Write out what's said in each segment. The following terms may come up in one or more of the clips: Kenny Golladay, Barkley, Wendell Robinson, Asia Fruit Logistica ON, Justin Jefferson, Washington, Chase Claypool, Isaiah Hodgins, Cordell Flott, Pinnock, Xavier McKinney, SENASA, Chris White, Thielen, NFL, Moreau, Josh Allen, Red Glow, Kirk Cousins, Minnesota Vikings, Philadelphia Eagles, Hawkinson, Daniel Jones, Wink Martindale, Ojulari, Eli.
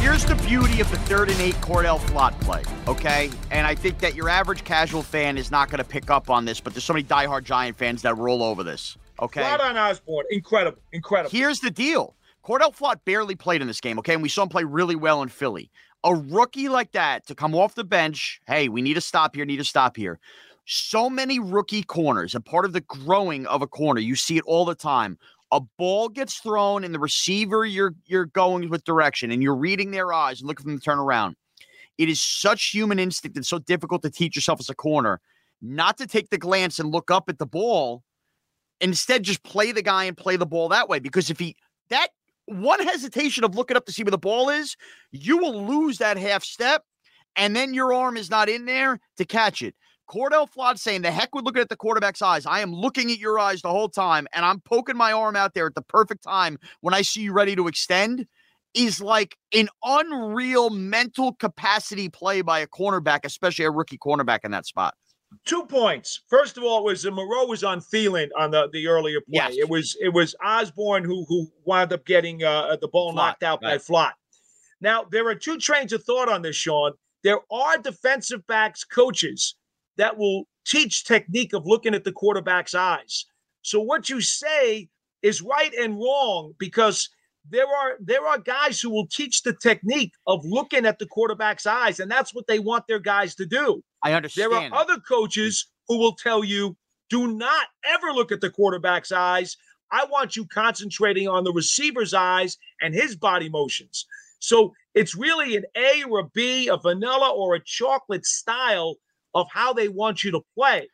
Here's the beauty of the 3rd and 8 Cordell Flott play, okay? And I think that your average casual fan is not going to pick up on this, but there's so many diehard Giant fans that roll over this, okay? Flott on Osborne, incredible. Here's the deal. Cordell Flott barely played in this game, okay? And we saw him play really well in Philly. A rookie like that to come off the bench, hey, we need to stop here. So many rookie corners, and part of the growing of a corner, you see it all the time. A ball gets thrown and the receiver you're going with direction and you're reading their eyes and looking for them to turn around. It is such human instinct and so difficult to teach yourself as a corner not to take the glance and look up at the ball. Instead, just play the guy and play the ball that way. Because if that one hesitation of looking up to see where the ball is, you will lose that half step and then your arm is not in there to catch it. Cordell Flott saying, the heck with looking at the quarterback's eyes. I am looking at your eyes the whole time, and I'm poking my arm out there at the perfect time when I see you ready to extend is like an unreal mental capacity play by a cornerback, especially a rookie cornerback in that spot. 2 points. First of all, Moreau was on Thielen on the earlier play. Yes. It was Osborne who wound up getting the ball knocked out by Flott. Now, there are two trains of thought on this, Sean. There are defensive backs coaches that will teach technique of looking at the quarterback's eyes. So what you say is right and wrong because there are guys who will teach the technique of looking at the quarterback's eyes, and that's what they want their guys to do. I understand. There are other coaches who will tell you, do not ever look at the quarterback's eyes. I want you concentrating on the receiver's eyes and his body motions. So it's really an A or a B, a vanilla or a chocolate style of how they want you to play.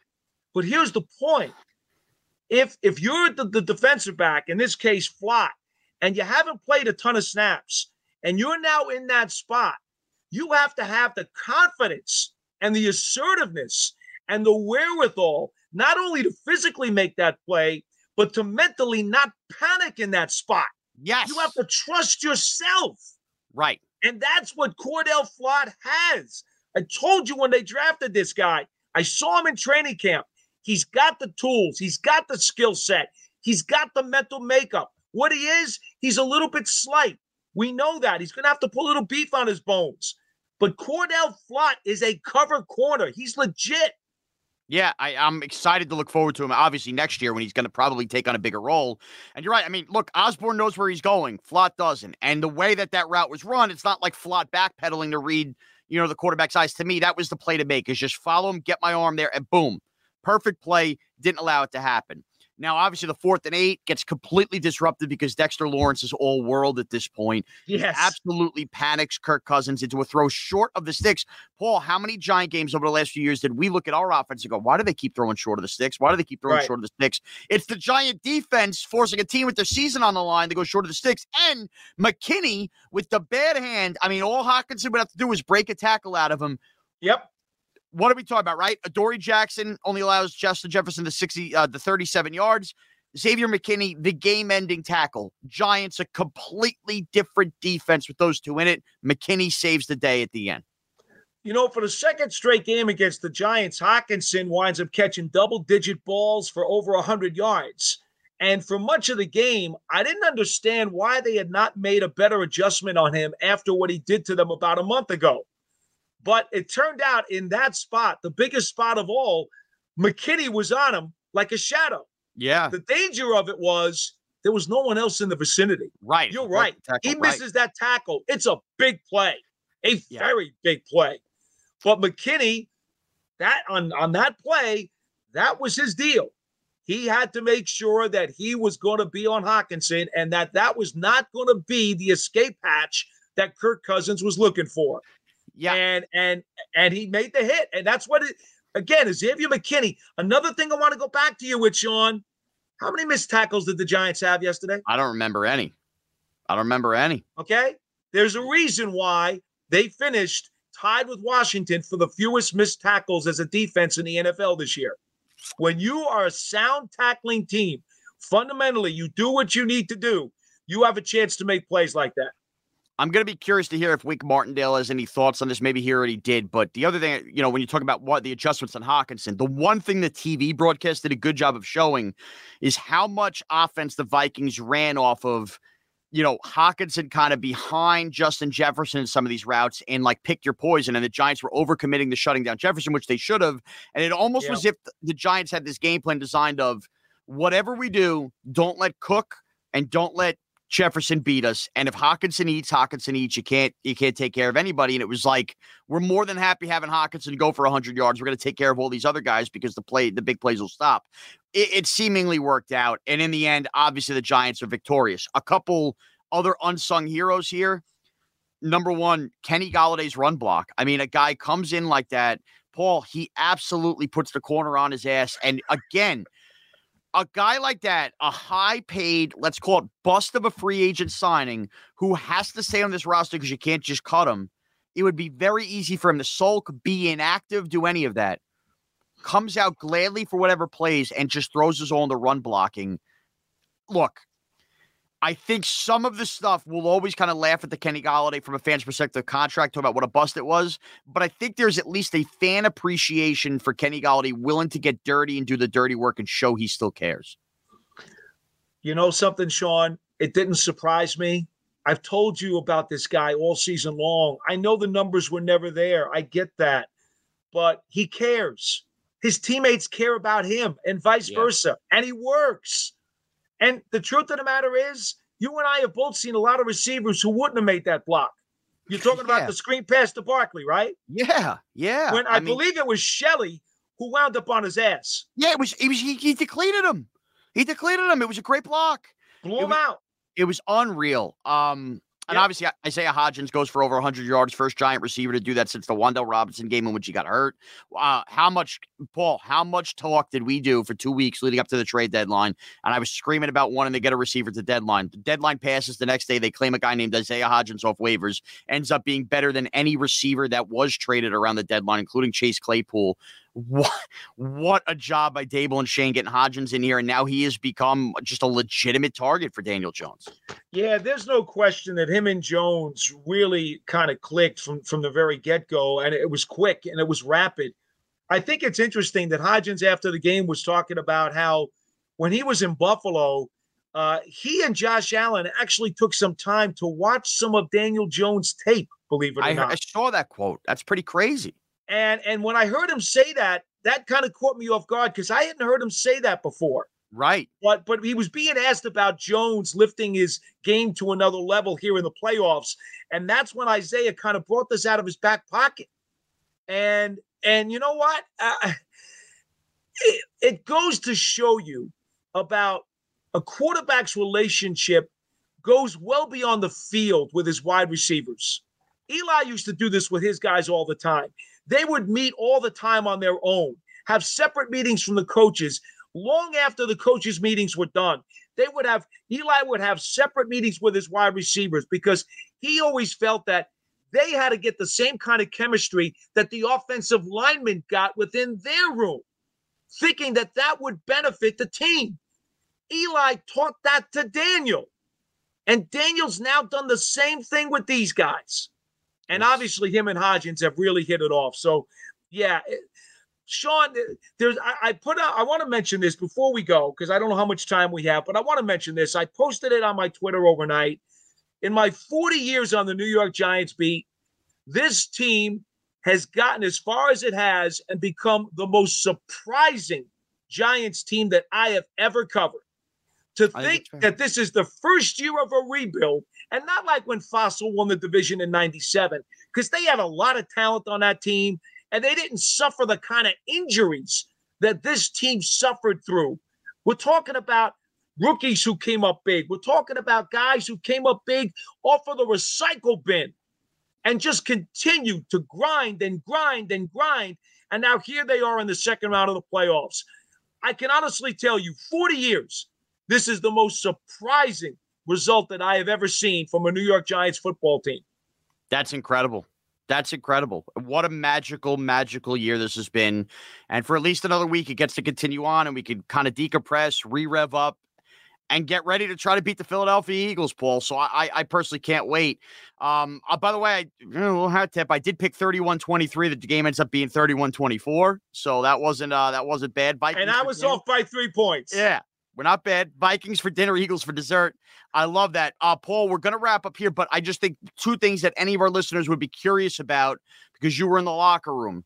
But here's the point. If you're the defensive back, in this case Flott, and you haven't played a ton of snaps, and you're now in that spot, you have to have the confidence and the assertiveness and the wherewithal, not only to physically make that play, but to mentally not panic in that spot. Yes. You have to trust yourself. Right. And that's what Cordell Flott has. I told you when they drafted this guy, I saw him in training camp. He's got the tools. He's got the skill set. He's got the mental makeup. What he is, he's a little bit slight. We know that. He's going to have to put a little beef on his bones. But Cordell Flott is a cover corner. He's legit. Yeah, I'm excited to look forward to him, obviously, next year when he's going to probably take on a bigger role. And you're right. I mean, look, Osborne knows where he's going. Flott doesn't. And the way that route was run, it's not like Flott backpedaling to read the quarterback's eyes. To me, that was the play to make, is just follow him, get my arm there, and boom. Perfect play. Didn't allow it to happen. Now, obviously, the 4th and 8 gets completely disrupted because Dexter Lawrence is all world at this point. Yes. He absolutely panics Kirk Cousins into a throw short of the sticks. Paul, how many Giant games over the last few years did we look at our offense and go, why do they keep throwing short of the sticks? It's the Giant defense forcing a team with their season on the line to go short of the sticks. And McKinney with the bad hand. I mean, all Hawkinson would have to do is break a tackle out of him. Yep. What are we talking about, right? Adoree Jackson only allows Justin Jefferson the 37 yards. Xavier McKinney, the game-ending tackle. Giants, a completely different defense with those two in it. McKinney saves the day at the end. You know, for the second straight game against the Giants, Hawkinson winds up catching double-digit balls for over 100 yards. And for much of the game, I didn't understand why they had not made a better adjustment on him after what he did to them about a month ago. But it turned out in that spot, the biggest spot of all, McKinney was on him like a shadow. Yeah. The danger of it was there was no one else in the vicinity. Right. You're right. He misses that tackle. It's a big play, a very big play. But McKinney, that on that play, that was his deal. He had to make sure that he was going to be on Hawkinson and that that was not going to be the escape hatch that Kirk Cousins was looking for. Yeah. And he made the hit. And that's what it, again, Xavier McKinney. Another thing I want to go back to you with, Sean. How many missed tackles did the Giants have yesterday? I don't remember any. I don't remember any. Okay. There's a reason why they finished tied with Washington for the fewest missed tackles as a defense in the NFL this year. When you are a sound tackling team, fundamentally, you do what you need to do. You have a chance to make plays like that. I'm going to be curious to hear if Wink Martindale has any thoughts on this. Maybe he already did. But the other thing, you know, when you talk about what the adjustments on Hawkinson, the one thing the TV broadcast did a good job of showing is how much offense the Vikings ran off of, you know, Hawkinson kind of behind Justin Jefferson in some of these routes and like pick your poison. And the Giants were overcommitting to shutting down Jefferson, which they should have. And it almost was if the Giants had this game plan designed of whatever we do, don't let Cook and don't let Jefferson beat us. And if Hawkinson eats, you can't take care of anybody. And it was like, we're more than happy having Hawkinson go for 100 yards. We're going to take care of all these other guys because the big plays will stop. It seemingly worked out. And in the end, obviously the Giants are victorious. A couple other unsung heroes here. Number one, Kenny Golladay's run block. I mean, a guy comes in like that, Paul, he absolutely puts the corner on his ass. And again, a guy like that, a high-paid, let's call it bust of a free agent signing, who has to stay on this roster because you can't just cut him, it would be very easy for him to sulk, be inactive, do any of that. Comes out gladly for whatever plays and just throws his all in the run blocking. Look, I think some of the stuff we'll always kind of laugh at the Kenny Golladay from a fan's perspective contract, talk about what a bust it was. But I think there's at least a fan appreciation for Kenny Golladay willing to get dirty and do the dirty work and show he still cares. You know something, Sean? It didn't surprise me. I've told you about this guy all season long. I know the numbers were never there. I get that. But he cares. His teammates care about him and vice versa. And he works. And the truth of the matter is, you and I have both seen a lot of receivers who wouldn't have made that block. You're talking about the screen pass to Barkley, right? Yeah, yeah. When I mean, believe it was Shelley who wound up on his ass. Yeah, he decleated him. He decleated him. It was a great block. Blew him out. It was unreal. And obviously, Isaiah Hodgins goes for over 100 yards, first Giant receiver to do that since the Wendell Robinson game in which he got hurt. How much talk did we do for 2 weeks leading up to the trade deadline? And I was screaming about wanting to get a receiver at the deadline. The deadline passes the next day. They claim a guy named Isaiah Hodgins off waivers, ends up being better than any receiver that was traded around the deadline, including Chase Claypool. What a job by Dable and Shane getting Hodgins in here, and now he has become just a legitimate target for Daniel Jones. Yeah, there's no question that him and Jones really kind of clicked from the very get-go, and it was quick and it was rapid. I think it's interesting that Hodgins after the game was talking about how when he was in Buffalo, he and Josh Allen actually took some time to watch some of Daniel Jones' tape, believe it or not. I saw that quote. That's pretty crazy. And when I heard him say that, that kind of caught me off guard because I hadn't heard him say that before. Right. But he was being asked about Jones lifting his game to another level here in the playoffs. And that's when Isaiah kind of brought this out of his back pocket. And you know what? It goes to show you about a quarterback's relationship goes well beyond the field with his wide receivers. Eli used to do this with his guys all the time. They would meet all the time on their own, have separate meetings from the coaches. Long after the coaches' meetings were done, Eli would have separate meetings with his wide receivers because he always felt that they had to get the same kind of chemistry that the offensive linemen got within their room, thinking that that would benefit the team. Eli taught that to Daniel, and Daniel's now done the same thing with these guys. And obviously him and Hodgins have really hit it off. So, yeah, Sean, there's I want to mention this before we go, because I don't know how much time we have, but I want to mention this. I posted it on my Twitter overnight. In my 40 years on the New York Giants beat, this team has gotten as far as it has and become the most surprising Giants team that I have ever covered. To think that this is the first year of a rebuild, and not like when Fossil won the division in 97, because they had a lot of talent on that team, and they didn't suffer the kind of injuries that this team suffered through. We're talking about rookies who came up big. We're talking about guys who came up big off of the recycle bin and just continued to grind and grind and grind, and now here they are in the second round of the playoffs. I can honestly tell you, 40 years, this is the most surprising result that I have ever seen from a New York Giants football team. That's incredible. That's incredible. What a magical, magical year this has been. And for at least another week, it gets to continue on, and we can kind of decompress, re-rev up, and get ready to try to beat the Philadelphia Eagles, Paul. So I personally can't wait. By the way, a little hat tip, I did pick 31-23. The game ends up being 31-24. So that wasn't bad. Vikings, and I was off by 3 points. Yeah. We're not bad. Vikings for dinner, Eagles for dessert. I love that. Paul, we're going to wrap up here, but I just think two things that any of our listeners would be curious about, because you were in the locker room.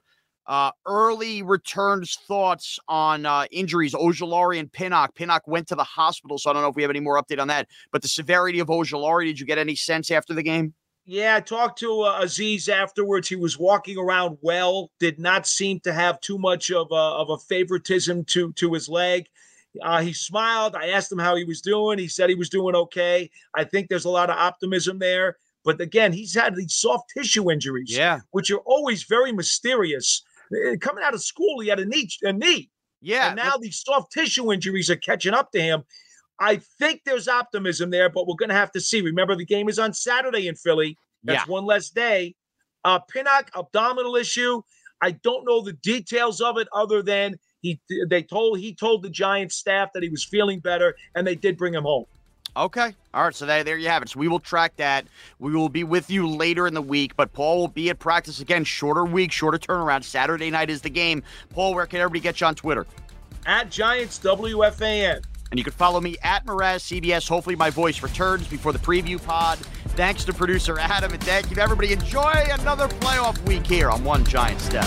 Early returns thoughts on injuries, Ojulari and Pinnock. Pinnock went to the hospital, so I don't know if we have any more update on that. But the severity of Ojulari, did you get any sense after the game? Yeah, I talked to Aziz afterwards. He was walking around well, did not seem to have too much of a favoritism to his leg. He smiled. I asked him how he was doing. He said he was doing okay. I think there's a lot of optimism there. But again, he's had these soft tissue injuries, which are always very mysterious. Coming out of school, he had a knee. Yeah. And now these soft tissue injuries are catching up to him. I think there's optimism there, but we're going to have to see. Remember, the game is on Saturday in Philly. That's one less day. Pinnock, abdominal issue. I don't know the details of it other than he told the Giants staff that he was feeling better, and they did bring him home. Okay. All right. So there you have it. So we will track that. We will be with you later in the week, but Paul will be at practice again. Shorter week, shorter turnaround. Saturday night is the game. Paul, where can everybody get you on Twitter? @GiantsWFAN. And you can follow me @MorazCDS. Hopefully my voice returns before the preview pod. Thanks to producer Adam, and thank you to everybody. Enjoy another playoff week here on One Giant Step.